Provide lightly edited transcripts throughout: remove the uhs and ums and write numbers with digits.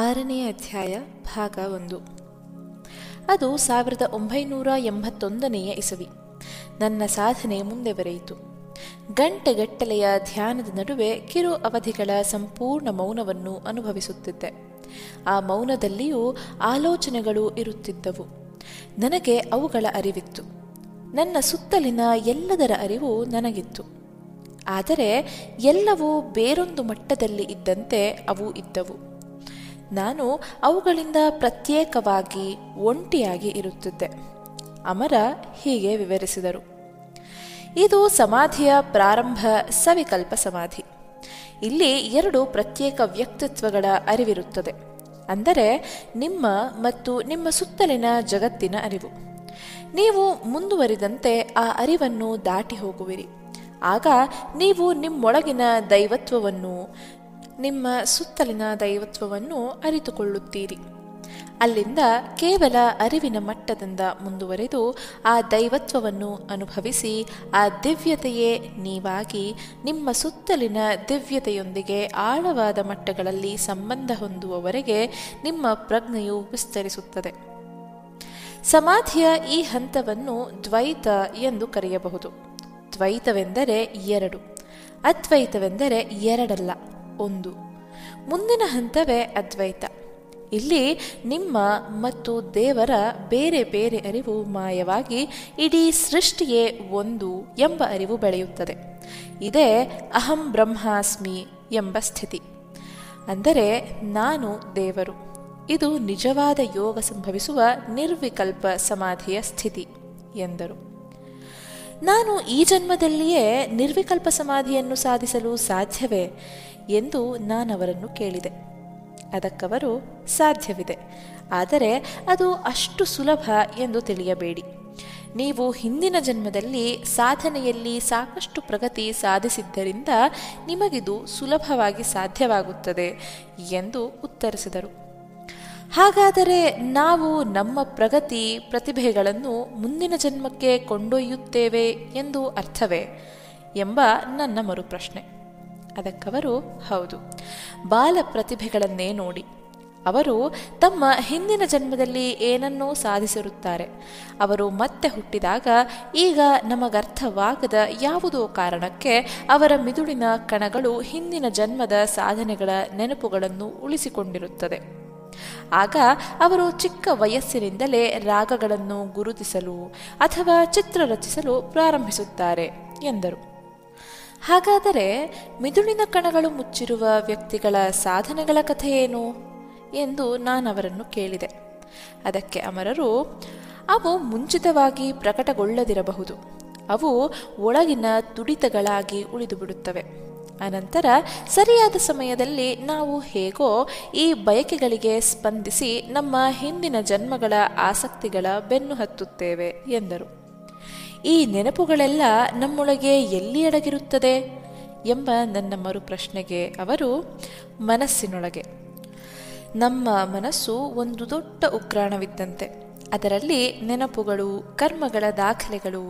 ಆರನೆಯ ಅಧ್ಯಾಯ ಭಾಗ 1. ಅದು 1981 ಇಸವಿ. ನನ್ನ ಸಾಧನೆ ಮುಂದೆ ಬರೆಯಿತು. ಗಂಟೆಗಟ್ಟಲೆಯ ಧ್ಯಾನದ ನಡುವೆ ಕಿರು ಅವಧಿಗಳ ಸಂಪೂರ್ಣ ಮೌನವನ್ನು ಅನುಭವಿಸುತ್ತಿದ್ದೆ. ಆ ಮೌನದಲ್ಲಿಯೂ ಆಲೋಚನೆಗಳು ಇರುತ್ತಿದ್ದವು. ನನಗೆ ಅವುಗಳ ಅರಿವಿತ್ತು. ನನ್ನ ಸುತ್ತಲಿನ ಎಲ್ಲದರ ಅರಿವು ನನಗಿತ್ತು. ಆದರೆ ಎಲ್ಲವೂ ಬೇರೊಂದು ಮಟ್ಟದಲ್ಲಿ ಇದ್ದಂತೆ ಅವು ಇದ್ದವು. ನಾನು ಅವುಗಳಿಂದ ಪ್ರತ್ಯೇಕವಾಗಿ, ಒಂಟಿಯಾಗಿ ಇರುತ್ತಿದ್ದೆ. ಅಮರ ಹೀಗೆ ವಿವರಿಸಿದರು: ಇದು ಸಮಾಧಿಯ ಪ್ರಾರಂಭ, ಸವಿಕಲ್ಪ ಸಮಾಧಿ. ಇಲ್ಲಿ 2 ಪ್ರತ್ಯೇಕ ವ್ಯಕ್ತಿತ್ವಗಳ ಅರಿವಿರುತ್ತದೆ, ಅಂದರೆ ನಿಮ್ಮ ಮತ್ತು ನಿಮ್ಮ ಸುತ್ತಲಿನ ಜಗತ್ತಿನ ಅರಿವು. ನೀವು ಮುಂದುವರಿದಂತೆ ಆ ಅರಿವನ್ನು ದಾಟಿ ಹೋಗುವಿರಿ. ಆಗ ನೀವು ನಿಮ್ಮೊಳಗಿನ ದೈವತ್ವವನ್ನು, ನಿಮ್ಮ ಸುತ್ತಲಿನ ದೈವತ್ವವನ್ನು ಅರಿತುಕೊಳ್ಳುತ್ತೀರಿ. ಅಲ್ಲಿಂದ ಕೇವಲ ಅರಿವಿನ ಮಟ್ಟದಿಂದ ಮುಂದುವರೆದು ಆ ದೈವತ್ವವನ್ನು ಅನುಭವಿಸಿ, ಆ ದಿವ್ಯತೆಯೇ ನೀವಾಗಿ ನಿಮ್ಮ ಸುತ್ತಲಿನ ದಿವ್ಯತೆಯೊಂದಿಗೆ ಆಳವಾದ ಮಟ್ಟಗಳಲ್ಲಿ ಸಂಬಂಧ ಹೊಂದುವವರೆಗೆ ನಿಮ್ಮ ಪ್ರಜ್ಞೆಯು ವಿಸ್ತರಿಸುತ್ತದೆ. ಸಮಾಧಿಯ ಈ ಹಂತವನ್ನು ದ್ವೈತ ಎಂದು ಕರೆಯಬಹುದು. ದ್ವೈತವೆಂದರೆ 2, ಅದ್ವೈತವೆಂದರೆ 2ಅಲ್ಲ, 1. ಮುಂದಿನ ಹಂತವೇ ಅದ್ವೈತ. ಇಲ್ಲಿ ನಿಮ್ಮ ಮತ್ತು ದೇವರ ಬೇರೆ ಬೇರೆ ಅರಿವು ಮಾಯವಾಗಿ ಇಡೀ ಸೃಷ್ಟಿಯೇ ಒಂದು ಎಂಬ ಅರಿವು ಬೆಳೆಯುತ್ತದೆ. ಇದೇ ಅಹಂ ಬ್ರಹ್ಮಾಸ್ಮಿ ಎಂಬ ಸ್ಥಿತಿ, ಅಂದರೆ ನಾನು ದೇವರು. ಇದು ನಿಜವಾದ ಯೋಗ ಸಂಭವಿಸುವ ನಿರ್ವಿಕಲ್ಪ ಸಮಾಧಿಯ ಸ್ಥಿತಿ ಎಂದರು. ನಾನು ಈ ಜನ್ಮದಲ್ಲಿಯೇ ನಿರ್ವಿಕಲ್ಪ ಸಮಾಧಿಯನ್ನು ಸಾಧಿಸಲು ಸಾಧ್ಯವೇ ಎಂದು ನಾನವರನ್ನು ಕೇಳಿದೆ. ಅದಕ್ಕವರು, ಸಾಧ್ಯವಿದೆ, ಆದರೆ ಅದು ಅಷ್ಟು ಸುಲಭ ಎಂದು ತಿಳಿಯಬೇಡಿ. ನೀವು ಹಿಂದಿನ ಜನ್ಮದಲ್ಲಿ ಸಾಧನೆಯಲ್ಲಿ ಸಾಕಷ್ಟು ಪ್ರಗತಿ ಸಾಧಿಸಿದ್ದರಿಂದ ನಿಮಗಿದು ಸುಲಭವಾಗಿ ಸಾಧ್ಯವಾಗುತ್ತದೆ ಎಂದು ಉತ್ತರಿಸಿದರು. ಹಾಗಾದರೆ ನಾವು ನಮ್ಮ ಪ್ರಗತಿ, ಪ್ರತಿಭೆಗಳನ್ನು ಮುಂದಿನ ಜನ್ಮಕ್ಕೆ ಕೊಂಡೊಯ್ಯುತ್ತೇವೆ ಎಂದು ಅರ್ಥವೇ ಎಂಬ ನನ್ನ ಮರುಪ್ರಶ್ನೆ. ಅದಕ್ಕವರು, ಹೌದು, ಬಾಲ ಪ್ರತಿಭೆಗಳನ್ನೇ ನೋಡಿ. ಅವರು ತಮ್ಮ ಹಿಂದಿನ ಜನ್ಮದಲ್ಲಿ ಏನನ್ನೋ ಸಾಧಿಸಿರುತ್ತಾರೆ. ಅವರು ಮತ್ತೆ ಹುಟ್ಟಿದಾಗ ಈಗ ನಮಗರ್ಥವಾಗದ ಯಾವುದೋ ಕಾರಣಕ್ಕೆ ಅವರ ಮಿದುಳಿನ ಕಣಗಳು ಹಿಂದಿನ ಜನ್ಮದ ಸಾಧನೆಗಳ ನೆನಪುಗಳನ್ನು ಉಳಿಸಿಕೊಂಡಿರುತ್ತದೆ. ಆಗ ಅವರು ಚಿಕ್ಕ ವಯಸ್ಸಿನಿಂದಲೇ ರಾಗಗಳನ್ನು ಗುರುತಿಸಲು ಅಥವಾ ಚಿತ್ರ ರಚಿಸಲು ಪ್ರಾರಂಭಿಸುತ್ತಾರೆ ಎಂದರು. ಹಾಗಾದರೆ ಮಿದುಳಿನ ಕಣಗಳು ಮುಚ್ಚಿರುವ ವ್ಯಕ್ತಿಗಳ ಸಾಧನೆಗಳ ಕಥೆಯೇನು ಎಂದು ನಾನವರನ್ನು ಕೇಳಿದೆ. ಅದಕ್ಕೆ ಅಮರರು, ಅವು ಮುಂಚಿತವಾಗಿ ಪ್ರಕಟಗೊಳ್ಳದಿರಬಹುದು. ಅವು ಒಳಗಿನ ತುಡಿತಗಳಾಗಿ ಉಳಿದುಬಿಡುತ್ತವೆ. ಅನಂತರ ಸರಿಯಾದ ಸಮಯದಲ್ಲಿ ನಾವು ಹೇಗೋ ಈ ಬಯಕೆಗಳಿಗೆ ಸ್ಪಂದಿಸಿ ನಮ್ಮ ಹಿಂದಿನ ಜನ್ಮಗಳ ಆಸಕ್ತಿಗಳ ಬೆನ್ನು ಹತ್ತುತ್ತೇವೆ ಎಂದರು. ಈ ನೆನಪುಗಳೆಲ್ಲ ನಮ್ಮೊಳಗೆ ಎಲ್ಲಿ ಅಡಗಿರುತ್ತದೆ ಎಂಬ ನನ್ನ ಮರುಪ್ರಶ್ನೆಗೆ ಅವರು, ಮನಸ್ಸಿನೊಳಗೆ. ನಮ್ಮ ಮನಸ್ಸು ಒಂದು ದೊಡ್ಡ ಉಗ್ರಾಣವಿದ್ದಂತೆ. ಅದರಲ್ಲಿ ನೆನಪುಗಳು, ಕರ್ಮಗಳ ದಾಖಲೆಗಳು,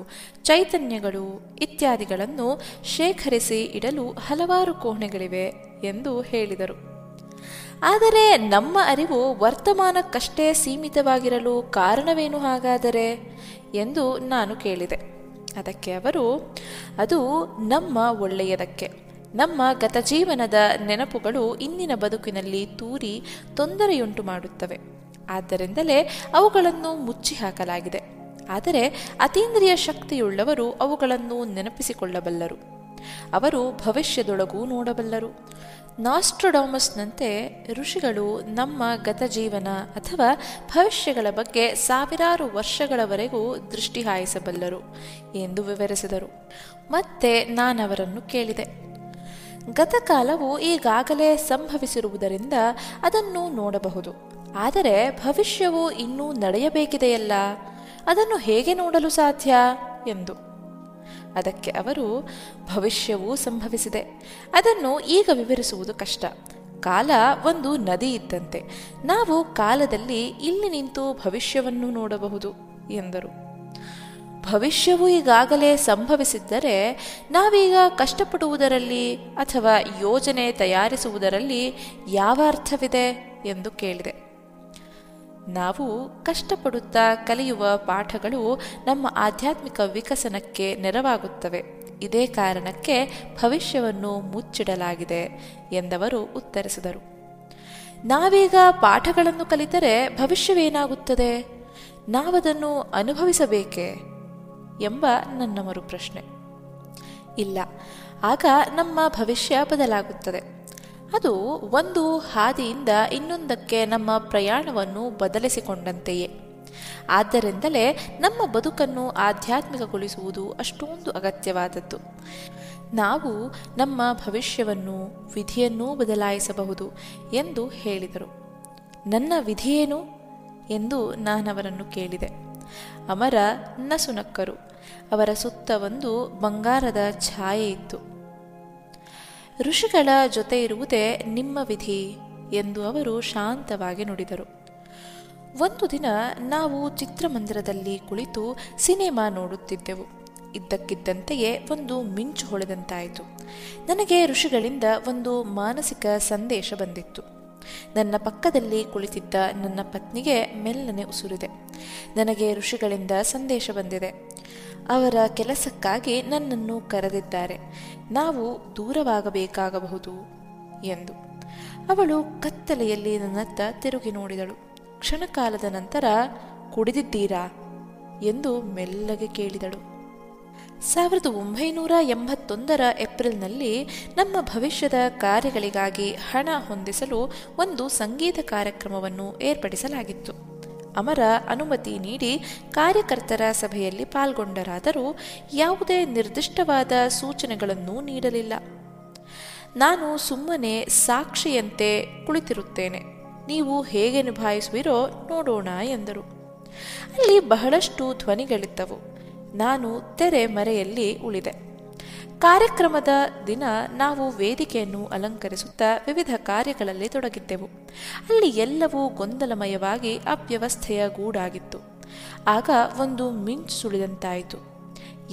ಚೈತನ್ಯಗಳು ಇತ್ಯಾದಿಗಳನ್ನು ಶೇಖರಿಸಿ ಇಡಲು ಹಲವಾರು ಕೋಣೆಗಳಿವೆ ಎಂದು ಹೇಳಿದರು. ಆದರೆ ನಮ್ಮ ಅರಿವು ವರ್ತಮಾನಕ್ಕಷ್ಟೇ ಸೀಮಿತವಾಗಿರಲು ಕಾರಣವೇನು ಹಾಗಾದರೆ ಎಂದು ನಾನು ಕೇಳಿದೆ. ಅದಕ್ಕೆ ಅವರು, ಅದು ನಮ್ಮ ಒಳ್ಳೆಯದಕ್ಕೆ. ನಮ್ಮ ಗತಜೀವನದ ನೆನಪುಗಳು ಇಂದಿನ ಬದುಕಿನಲ್ಲಿ ತೂರಿ ತೊಂದರೆಯುಂಟು ಮಾಡುತ್ತವೆ. ಆದ್ದರಿಂದಲೇ ಅವುಗಳನ್ನು ಮುಚ್ಚಿಹಾಕಲಾಗಿದೆ. ಆದರೆ ಅತೀಂದ್ರಿಯ ಶಕ್ತಿಯುಳ್ಳವರು ಅವುಗಳನ್ನು ನೆನಪಿಸಿಕೊಳ್ಳಬಲ್ಲರು. ಅವರು ಭವಿಷ್ಯದೊಳಗೂ ನೋಡಬಲ್ಲರು. ನಾಸ್ಟ್ರಡಾಮಸ್ನಂತೆ ಋಷಿಗಳು ನಮ್ಮ ಗತಜೀವನ ಅಥವಾ ಭವಿಷ್ಯಗಳ ಬಗ್ಗೆ ಸಾವಿರಾರು ವರ್ಷಗಳವರೆಗೂ ದೃಷ್ಟಿ ಹಾಯಿಸಬಲ್ಲರು ಎಂದು ವಿವರಿಸಿದರು. ಮತ್ತೆ ನಾನವರನ್ನು ಕೇಳಿದೆ. ಗತಕಾಲವು ಈಗಾಗಲೇ ಸಂಭವಿಸಿರುವುದರಿಂದ ಅದನ್ನು ನೋಡಬಹುದು. ಆದರೆ ಭವಿಷ್ಯವು ಇನ್ನೂ ನಡೆಯಬೇಕಿದೆಯಲ್ಲ, ಅದನ್ನು ಹೇಗೆ ನೋಡಲು ಸಾಧ್ಯ ಎಂದು. ಅದಕ್ಕೆ ಅವರು, ಭವಿಷ್ಯವೂ ಸಂಭವಿಸಿದೆ, ಅದನ್ನು ಈಗ ವಿವರಿಸುವುದು ಕಷ್ಟ. ಕಾಲ ಒಂದು ನದಿ ಇದ್ದಂತೆ. ನಾವು ಕಾಲದಲ್ಲಿ ಇಲ್ಲಿ ನಿಂತು ಭವಿಷ್ಯವನ್ನು ನೋಡಬಹುದು ಎಂದರು. ಭವಿಷ್ಯವು ಈಗಾಗಲೇ ಸಂಭವಿಸಿದ್ದರೆ ನಾವೀಗ ಕಷ್ಟಪಡುವುದರಲ್ಲಿ ಅಥವಾ ಯೋಜನೆ ತಯಾರಿಸುವುದರಲ್ಲಿ ಯಾವ ಅರ್ಥವಿದೆ ಎಂದು ಕೇಳಿದೆ. ನಾವು ಕಷ್ಟಪಡುತ್ತಾ ಕಲಿಯುವ ಪಾಠಗಳು ನಮ್ಮ ಆಧ್ಯಾತ್ಮಿಕ ವಿಕಸನಕ್ಕೆ ನೆರವಾಗುತ್ತವೆ. ಇದೇ ಕಾರಣಕ್ಕೆ ಭವಿಷ್ಯವನ್ನು ಮುಚ್ಚಿಡಲಾಗಿದೆ ಎಂದವರು ಉತ್ತರಿಸಿದರು. ನಾವೀಗ ಪಾಠಗಳನ್ನು ಕಲಿತರೆ ಭವಿಷ್ಯವೇನಾಗುತ್ತದೆ? ನಾವದನ್ನು ಅನುಭವಿಸಬೇಕೇ ಎಂಬ ನನ್ನ ಮರುಪ್ರಶ್ನೆ. ಇಲ್ಲ, ಆಗ ನಮ್ಮ ಭವಿಷ್ಯ ಬದಲಾಗುತ್ತದೆ. ಅದು ಒಂದು ಹಾದಿಯಿಂದ ಇನ್ನೊಂದಕ್ಕೆ ನಮ್ಮ ಪ್ರಯಾಣವನ್ನು ಬದಲಿಸಿಕೊಂಡಂತೆಯೇ. ಆದ್ದರಿಂದಲೇ ನಮ್ಮ ಬದುಕನ್ನು ಆಧ್ಯಾತ್ಮಿಕಗೊಳಿಸುವುದು ಅಷ್ಟೊಂದು ಅಗತ್ಯವಾದದ್ದು. ನಾವು ನಮ್ಮ ಭವಿಷ್ಯವನ್ನು, ವಿಧಿಯನ್ನೂ ಬದಲಾಯಿಸಬಹುದು ಎಂದು ಹೇಳಿದರು. ನನ್ನ ವಿಧಿಯೇನು ಎಂದು ನಾನವರನ್ನು ಕೇಳಿದೆ. ಅಮರ ನಸುನಕ್ಕರು. ಅವರ ಸುತ್ತ ಒಂದು ಬಂಗಾರದ ಛಾಯೆ ಇತ್ತು. ಋಷಿಗಳ ಜೊತೆ ಇರುವುದೇ ನಿಮ್ಮ ವಿಧಿ ಎಂದು ಅವರು ಶಾಂತವಾಗಿ ನುಡಿದರು. ಒಂದು ದಿನ ನಾವು ಚಿತ್ರಮಂದಿರದಲ್ಲಿ ಕುಳಿತು ಸಿನಿಮಾ ನೋಡುತ್ತಿದ್ದೆವು. ಇದ್ದಕ್ಕಿದ್ದಂತೆಯೇ ಒಂದು ಮಿಂಚು ಹೊಳೆದಂತಾಯಿತು. ನನಗೆ ಋಷಿಗಳಿಂದ ಒಂದು ಮಾನಸಿಕ ಸಂದೇಶ ಬಂದಿತ್ತು. ನನ್ನ ಪಕ್ಕದಲ್ಲಿ ಕುಳಿತಿದ್ದ ನನ್ನ ಪತ್ನಿಗೆ ಮೆಲ್ಲನೆ ಉಸುರಿದೆ. ನನಗೆ ಋಷಿಗಳಿಂದ ಸಂದೇಶ ಬಂದಿದೆ. ಅವರ ಕೆಲಸಕ್ಕಾಗಿ ನನ್ನನ್ನು ಕರೆದಿದ್ದಾರೆ. ನಾವು ದೂರವಾಗಬೇಕಾಗಬಹುದು ಎಂದು. ಅವಳು ಕತ್ತಲೆಯಲ್ಲಿ ನನ್ನತ್ತ ತಿರುಗಿ ನೋಡಿದಳು. ಕ್ಷಣಕಾಲದ ನಂತರ, ಕುಡಿದಿದ್ದೀರಾ ಎಂದು ಮೆಲ್ಲಗೆ ಕೇಳಿದಳು. 1981 ಏಪ್ರಿಲ್ನಲ್ಲಿ ನಮ್ಮ ಭವಿಷ್ಯದ ಕಾರ್ಯಗಳಿಗಾಗಿ ಹಣ ಹೊಂದಿಸಲು ಒಂದು ಸಂಗೀತ ಕಾರ್ಯಕ್ರಮವನ್ನು ಏರ್ಪಡಿಸಲಾಗಿತ್ತು. ಅಮರ ಅನುಮತಿ ನೀಡಿ ಕಾರ್ಯಕರ್ತರ ಸಭೆಯಲ್ಲಿ ಪಾಲ್ಗೊಂಡರಾದರೂ ಯಾವುದೇ ನಿರ್ದಿಷ್ಟವಾದ ಸೂಚನೆಗಳನ್ನು ನೀಡಲಿಲ್ಲ. ನಾನು ಸುಮ್ಮನೆ ಸಾಕ್ಷಿಯಂತೆ ಕುಳಿತಿರುತ್ತೇನೆ, ನೀವು ಹೇಗೆ ನಿಭಾಯಿಸುವಿರೋ ನೋಡೋಣ ಎಂದರು. ಅಲ್ಲಿ ಬಹಳಷ್ಟು ಧ್ವನಿಗಳಿದ್ದವು. ನಾನು ತೆರೆ ಮರೆಯಲ್ಲಿ ಉಳಿದೆ. ಕಾರ್ಯಕ್ರಮದ ದಿನ ನಾವು ವೇದಿಕೆಯನ್ನು ಅಲಂಕರಿಸುತ್ತಾ ವಿವಿಧ ಕಾರ್ಯಗಳಲ್ಲಿ ತೊಡಗಿದ್ದೆವು. ಅಲ್ಲಿ ಎಲ್ಲವೂ ಗೊಂದಲಮಯವಾಗಿ ಅವ್ಯವಸ್ಥೆಯ ಗೂಡಾಗಿತ್ತು. ಆಗ ಒಂದು ಮಿಂಚು ಸುಳಿದಂತಾಯಿತು.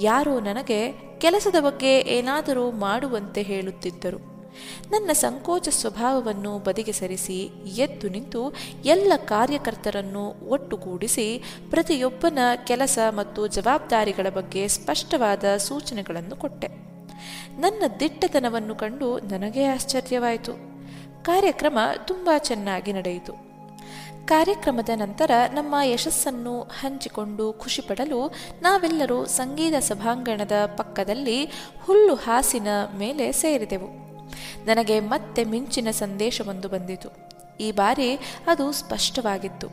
ಯಾರೋ ನನಗೆ ಕೆಲಸದ ಬಗ್ಗೆ ಏನಾದರೂ ಮಾಡುವಂತೆ ಹೇಳುತ್ತಿದ್ದರು. ನನ್ನ ಸಂಕೋಚ ಸ್ವಭಾವವನ್ನು ಬದಿಗೆ ಸರಿಸಿ ಎದ್ದು ನಿಂತು ಎಲ್ಲ ಕಾರ್ಯಕರ್ತರನ್ನು ಒಟ್ಟುಗೂಡಿಸಿ ಪ್ರತಿಯೊಬ್ಬನ ಕೆಲಸ ಮತ್ತು ಜವಾಬ್ದಾರಿಗಳ ಬಗ್ಗೆ ಸ್ಪಷ್ಟವಾದ ಸೂಚನೆಗಳನ್ನು ಕೊಟ್ಟೆ. ನನ್ನ ದಿಟ್ಟತನವನ್ನು ಕಂಡು ನನಗೇ ಆಶ್ಚರ್ಯವಾಯಿತು. ಕಾರ್ಯಕ್ರಮ ತುಂಬಾ ಚೆನ್ನಾಗಿ ನಡೆಯಿತು. ಕಾರ್ಯಕ್ರಮದ ನಂತರ ನಮ್ಮ ಯಶಸ್ಸನ್ನು ಹಂಚಿಕೊಂಡು ಖುಷಿಪಡಲು ನಾವೆಲ್ಲರೂ ಸಂಗೀತ ಸಭಾಂಗಣದ ಪಕ್ಕದಲ್ಲಿ ಹುಲ್ಲು ಹಾಸಿನ ಮೇಲೆ ಸೇರಿದೆವು. ನನಗೆ ಮತ್ತೆ ಮಿಂಚಿನ ಸಂದೇಶವೊಂದು ಬಂದಿತು. ಈ ಬಾರಿ ಅದು ಸ್ಪಷ್ಟವಾಗಿತ್ತು.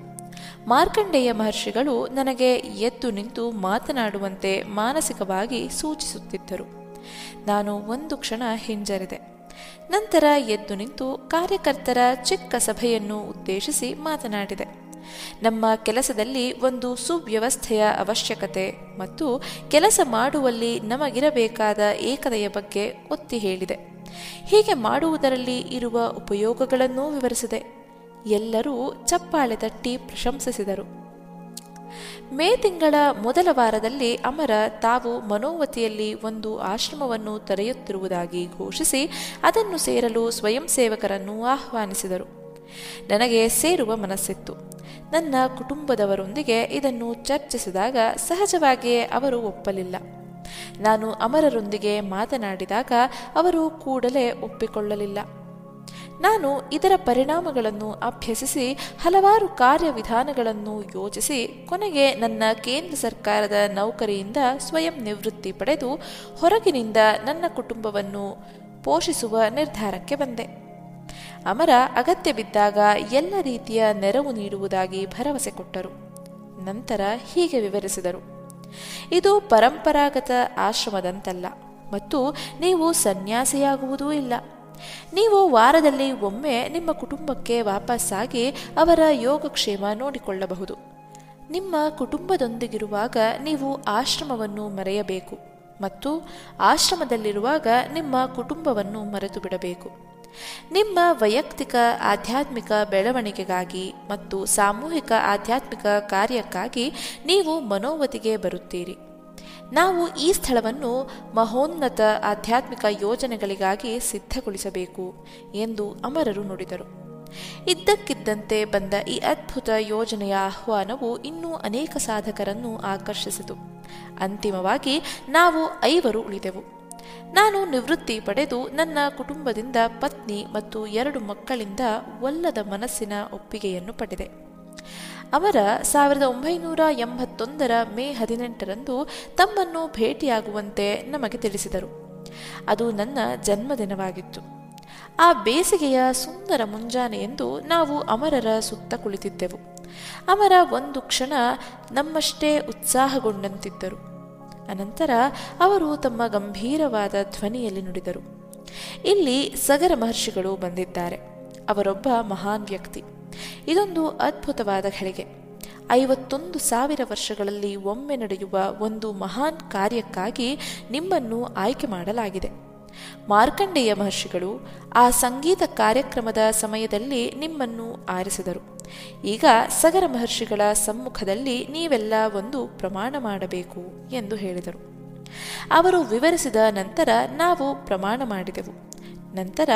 ಮಾರ್ಕಂಡೇಯ ಮಹರ್ಷಿಗಳು ನನಗೆ ಎದ್ದು ನಿಂತು ಮಾತನಾಡುವಂತೆ ಮಾನಸಿಕವಾಗಿ ಸೂಚಿಸುತ್ತಿದ್ದರು. ನಾನು ಒಂದು ಕ್ಷಣ ಹಿಂಜರಿದೆ. ನಂತರ ಎದ್ದು ನಿಂತು ಕಾರ್ಯಕರ್ತರ ಚಿಕ್ಕ ಸಭೆಯನ್ನು ಉದ್ದೇಶಿಸಿ ಮಾತನಾಡಿದೆ. ನಮ್ಮ ಕೆಲಸದಲ್ಲಿ ಒಂದು ಸುವ್ಯವಸ್ಥೆಯ ಅವಶ್ಯಕತೆ ಮತ್ತು ಕೆಲಸ ಮಾಡುವಲ್ಲಿ ನಮಗಿರಬೇಕಾದ ಏಕತೆಯ ಬಗ್ಗೆ ಒತ್ತಿ ಹೇಳಿದೆ. ಹೀಗೆ ಮಾಡುವುದರಲ್ಲಿ ಇರುವ ಉಪಯೋಗಗಳನ್ನು ವಿವರಿಸಿದೆ. ಎಲ್ಲರೂ ಚಪ್ಪಾಳೆ ತಟ್ಟಿ ಪ್ರಶಂಸಿಸಿದರು. ಮೇ ತಿಂಗಳ ಮೊದಲ ವಾರದಲ್ಲಿ ಅಮರ ತಾವು ಮನೋವತಿಯಲ್ಲಿ ಒಂದು ಆಶ್ರಮವನ್ನು ತೆರೆಯುತ್ತಿರುವುದಾಗಿ ಘೋಷಿಸಿ ಅದನ್ನು ಸೇರಲು ಸ್ವಯಂ ಸೇವಕರನ್ನು ಆಹ್ವಾನಿಸಿದರು. ನನಗೆ ಸೇರುವ ಮನಸ್ಸಿತ್ತು. ನನ್ನ ಕುಟುಂಬದವರೊಂದಿಗೆ ಇದನ್ನು ಚರ್ಚಿಸಿದಾಗ ಸಹಜವಾಗಿಯೇ ಅವರು ಒಪ್ಪಲಿಲ್ಲ. ನಾನು ಅಮರರೊಂದಿಗೆ ಮಾತನಾಡಿದಾಗ ಅವರು ಕೂಡಲೇ ಒಪ್ಪಿಕೊಳ್ಳಲಿಲ್ಲ. ನಾನು ಇದರ ಪರಿಣಾಮಗಳನ್ನು ಅಭ್ಯಸಿಸಿ ಹಲವಾರು ಕಾರ್ಯವಿಧಾನಗಳನ್ನು ಯೋಜಿಸಿ ಕೊನೆಗೆ ನನ್ನ ಕೇಂದ್ರ ಸರ್ಕಾರದ ನೌಕರಿಯಿಂದ ಸ್ವಯಂ ನಿವೃತ್ತಿ ಪಡೆದು ಹೊರಗಿನಿಂದ ನನ್ನ ಕುಟುಂಬವನ್ನು ಪೋಷಿಸುವ ನಿರ್ಧಾರಕ್ಕೆ ಬಂದೆ. ಅಮರ ಅಗತ್ಯ ಬಿದ್ದಾಗ ಎಲ್ಲ ರೀತಿಯ ನೆರವು ನೀಡುವುದಾಗಿ ಭರವಸೆ ಕೊಟ್ಟರು. ನಂತರ ಹೀಗೆ ವಿವರಿಸಿದರು: ಇದು ಪರಂಪರಾಗತ ಆಶ್ರಮದಂತಲ್ಲ ಮತ್ತು ನೀವು ಸನ್ಯಾಸಿಯಾಗುವುದೂ ಇಲ್ಲ. ನೀವು ವಾರದಲ್ಲಿ ಒಮ್ಮೆ ನಿಮ್ಮ ಕುಟುಂಬಕ್ಕೆ ವಾಪಸ್ಸಾಗಿ ಅವರ ಯೋಗಕ್ಷೇಮ ನೋಡಿಕೊಳ್ಳಬಹುದು. ನಿಮ್ಮ ಕುಟುಂಬದೊಂದಿಗಿರುವಾಗ ನೀವು ಆಶ್ರಮವನ್ನು ಮರೆಯಬೇಕು ಮತ್ತು ಆಶ್ರಮದಲ್ಲಿರುವಾಗ ನಿಮ್ಮ ಕುಟುಂಬವನ್ನು ಮರೆತು ಬಿಡಬೇಕು. ನಿಮ್ಮ ವೈಯಕ್ತಿಕ ಆಧ್ಯಾತ್ಮಿಕ ಬೆಳವಣಿಗೆಗಾಗಿ ಮತ್ತು ಸಾಮೂಹಿಕ ಆಧ್ಯಾತ್ಮಿಕ ಕಾರ್ಯಕ್ಕಾಗಿ ನೀವು ಮನೋವತಿಗೆ ಬರುತ್ತೀರಿ. ನಾವು ಈ ಸ್ಥಳವನ್ನು ಮಹೋನ್ನತ ಆಧ್ಯಾತ್ಮಿಕ ಯೋಜನೆಗಳಿಗಾಗಿ ಸಿದ್ಧಗೊಳಿಸಬೇಕು ಎಂದು ಅಮರರು ನುಡಿದರು. ಇದ್ದಕ್ಕಿದ್ದಂತೆ ಬಂದ ಈ ಅದ್ಭುತ ಯೋಜನೆಯ ಆಹ್ವಾನವು ಇನ್ನೂ ಅನೇಕ ಸಾಧಕರನ್ನು ಆಕರ್ಷಿಸಿತು. ಅಂತಿಮವಾಗಿ ನಾವು 5 ಉಳಿದೆವು. ನಾನು ನಿವೃತ್ತಿ ಪಡೆದು ನನ್ನ ಕುಟುಂಬದಿಂದ, ಪತ್ನಿ ಮತ್ತು 2 ಮಕ್ಕಳಿಂದ ಒಲ್ಲದ ಮನಸ್ಸಿನ ಒಪ್ಪಿಗೆಯನ್ನು ಪಡೆದೆ. ಅವರ 1981 ಮೇ 18 ತಮ್ಮನ್ನು ಭೇಟಿಯಾಗುವಂತೆ ನಮಗೆ ತಿಳಿಸಿದರು. ಅದು ನನ್ನ ಜನ್ಮದಿನವಾಗಿತ್ತು. ಆ ಬೇಸಿಗೆಯ ಸುಂದರ ಮುಂಜಾನೆಯಂದು ನಾವು ಅಮರರ ಸುತ್ತ ಕುಳಿತಿದ್ದೆವು. ಅಮರ ಒಂದು ಕ್ಷಣ ನಮ್ಮಷ್ಟೇ ಉತ್ಸಾಹಗೊಂಡಂತಿದ್ದರು. ಅನಂತರ ಅವರು ತಮ್ಮ ಗಂಭೀರವಾದ ಧ್ವನಿಯಲ್ಲಿ ನುಡಿದರು, "ಇಲ್ಲಿ ಸಗರ ಮಹರ್ಷಿಗಳು ಬಂದಿದ್ದಾರೆ. ಅವರೊಬ್ಬ ಮಹಾನ್ ವ್ಯಕ್ತಿ. ಇದೊಂದು ಅದ್ಭುತವಾದ ಘಳಿಗೆ. 51,000 ವರ್ಷಗಳಲ್ಲಿ ಒಮ್ಮೆ ನಡೆಯುವ ಒಂದು ಮಹಾನ್ ಕಾರ್ಯಕ್ಕಾಗಿ ನಿಮ್ಮನ್ನು ಆಯ್ಕೆ ಮಾಡಲಾಗಿದೆ. ಮಾರ್ಕಂಡೇಯ ಮಹರ್ಷಿಗಳು ಆ ಸಂಗೀತ ಕಾರ್ಯಕ್ರಮದ ಸಮಯದಲ್ಲಿ ನಿಮ್ಮನ್ನು ಆರಿಸಿದರು. ಈಗ ಸಗರ ಮಹರ್ಷಿಗಳ ಸಮ್ಮುಖದಲ್ಲಿ ನೀವೆಲ್ಲ ಒಂದು ಪ್ರಮಾಣ ಮಾಡಬೇಕು" ಎಂದು ಹೇಳಿದರು. ಅವರು ವಿವರಿಸಿದ ನಂತರ ನಾವು ಪ್ರಮಾಣ ಮಾಡಿದೆವು. ನಂತರ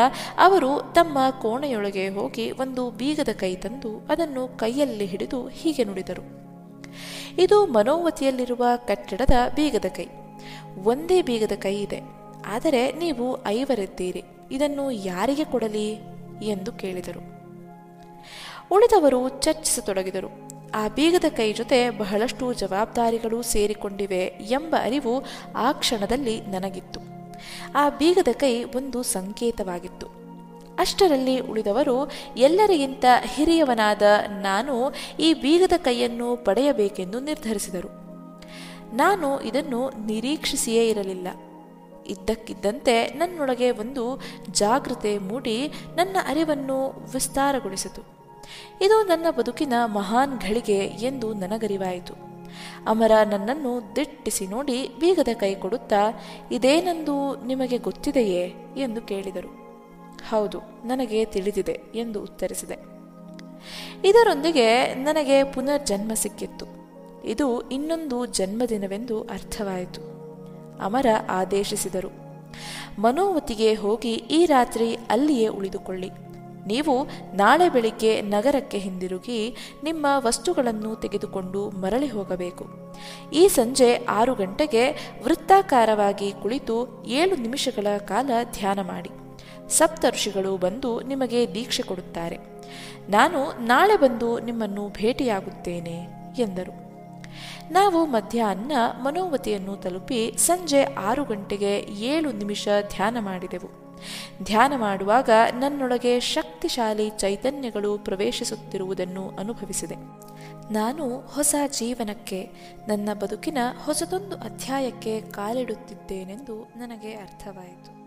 ಅವರು ತಮ್ಮ ಕೋಣೆಯೊಳಗೆ ಹೋಗಿ ಒಂದು ಬೀಗದ ಕೈ ತಂದು ಅದನ್ನು ಕೈಯಲ್ಲಿ ಹಿಡಿದು ಹೀಗೆ ನುಡಿದರು, "ಇದು ಮನೋವತಿಯಲ್ಲಿರುವ ಕಟ್ಟಡದ ಬೀಗದ ಕೈ. ಒಂದೇ ಬೀಗದ ಕೈ ಇದೆ, ಆದರೆ ನೀವು 5 ಇದನ್ನು ಯಾರಿಗೆ ಕೊಡಲಿ?" ಎಂದು ಕೇಳಿದರು. ಉಳಿದವರು ಚರ್ಚಿಸತೊಡಗಿದರು. ಆ ಬೀಗದ ಕೈ ಜೊತೆ ಬಹಳಷ್ಟು ಜವಾಬ್ದಾರಿಗಳು ಸೇರಿಕೊಂಡಿವೆ ಎಂಬ ಅರಿವು ಆ ಕ್ಷಣದಲ್ಲಿ ನನಗಿತ್ತು. ಆ ಬೀಗದ ಕೈ ಒಂದು ಸಂಕೇತವಾಗಿತ್ತು. ಅಷ್ಟರಲ್ಲಿ ಉಳಿದವರು, ಎಲ್ಲರಿಗಿಂತ ಹಿರಿಯವನಾದ ನಾನು ಈ ಬೀಗದ ಕೈಯನ್ನು ಪಡೆಯಬೇಕೆಂದು ನಿರ್ಧರಿಸಿದರು. ನಾನು ಇದನ್ನು ನಿರೀಕ್ಷಿಸಿಯೇ ಇರಲಿಲ್ಲ. ಇದ್ದಕ್ಕಿದ್ದಂತೆ ನನ್ನೊಳಗೆ ಒಂದು ಜಾಗೃತೆ ಮೂಡಿ ನನ್ನ ಅರಿವನ್ನು ವಿಸ್ತಾರಗೊಳಿಸಿತು. ಇದು ನನ್ನ ಬದುಕಿನ ಮಹಾನ್ ಘಳಿಗೆ ಎಂದು ನನಗರಿವಾಯಿತು. ಅಮರ ನನ್ನನ್ನು ದಿಟ್ಟಿಸಿ ನೋಡಿ ಬೀಗದ ಕೈ ಕೊಡುತ್ತಾ, "ಇದೇನೆಂದು ನಿಮಗೆ ಗೊತ್ತಿದೆಯೇ?" ಎಂದು ಕೇಳಿದರು. "ಹೌದು, ನನಗೆ ತಿಳಿದಿದೆ" ಎಂದು ಉತ್ತರಿಸಿದೆ. ಇದರೊಂದಿಗೆ ನನಗೆ ಪುನರ್ಜನ್ಮ ಸಿಕ್ಕಿತ್ತು. ಇದು ಇನ್ನೊಂದು ಜನ್ಮದಿನವೆಂದು ಅರ್ಥವಾಯಿತು. ಅಮರ ಆದೇಶಿಸಿದರು, "ಮನೋವತಿಗೆ ಹೋಗಿ ಈ ರಾತ್ರಿ ಅಲ್ಲಿಯೇ ಉಳಿದುಕೊಳ್ಳಿ. ನೀವು ನಾಳೆ ಬೆಳಿಗ್ಗೆ ನಗರಕ್ಕೆ ಹಿಂದಿರುಗಿ ನಿಮ್ಮ ವಸ್ತುಗಳನ್ನು ತೆಗೆದುಕೊಂಡು ಮರಳಿ ಹೋಗಬೇಕು. ಈ ಸಂಜೆ 6 ವೃತ್ತಾಕಾರವಾಗಿ ಕುಳಿತು 7 ಕಾಲ ಧ್ಯಾನ ಮಾಡಿ. ಸಪ್ತಋಷಿಗಳು ಬಂದು ನಿಮಗೆ ದೀಕ್ಷೆ ಕೊಡುತ್ತಾರೆ. ನಾನು ನಾಳೆ ಬಂದು ನಿಮ್ಮನ್ನು ಭೇಟಿಯಾಗುತ್ತೇನೆ" ಎಂದರು. ನಾವು ಮಧ್ಯಾಹ್ನ ಮನೋವತಿಯನ್ನು ತಲುಪಿ ಸಂಜೆ 6 7 ಧ್ಯಾನ ಮಾಡಿದೆವು. ಧ್ಯಾನ ಮಾಡುವಾಗ ನನ್ನೊಳಗೆ ಶಕ್ತಿಶಾಲಿ ಚೈತನ್ಯಗಳು ಪ್ರವೇಶಿಸುತ್ತಿರುವುದನ್ನು ಅನುಭವಿಸಿದೆ. ನಾನು ಹೊಸ ಜೀವನಕ್ಕೆ, ನನ್ನ ಬದುಕಿನ ಹೊಸದೊಂದು ಅಧ್ಯಾಯಕ್ಕೆ ಕಾಲಿಡುತ್ತಿದ್ದೇನೆಂದು ನನಗೆ ಅರ್ಥವಾಯಿತು.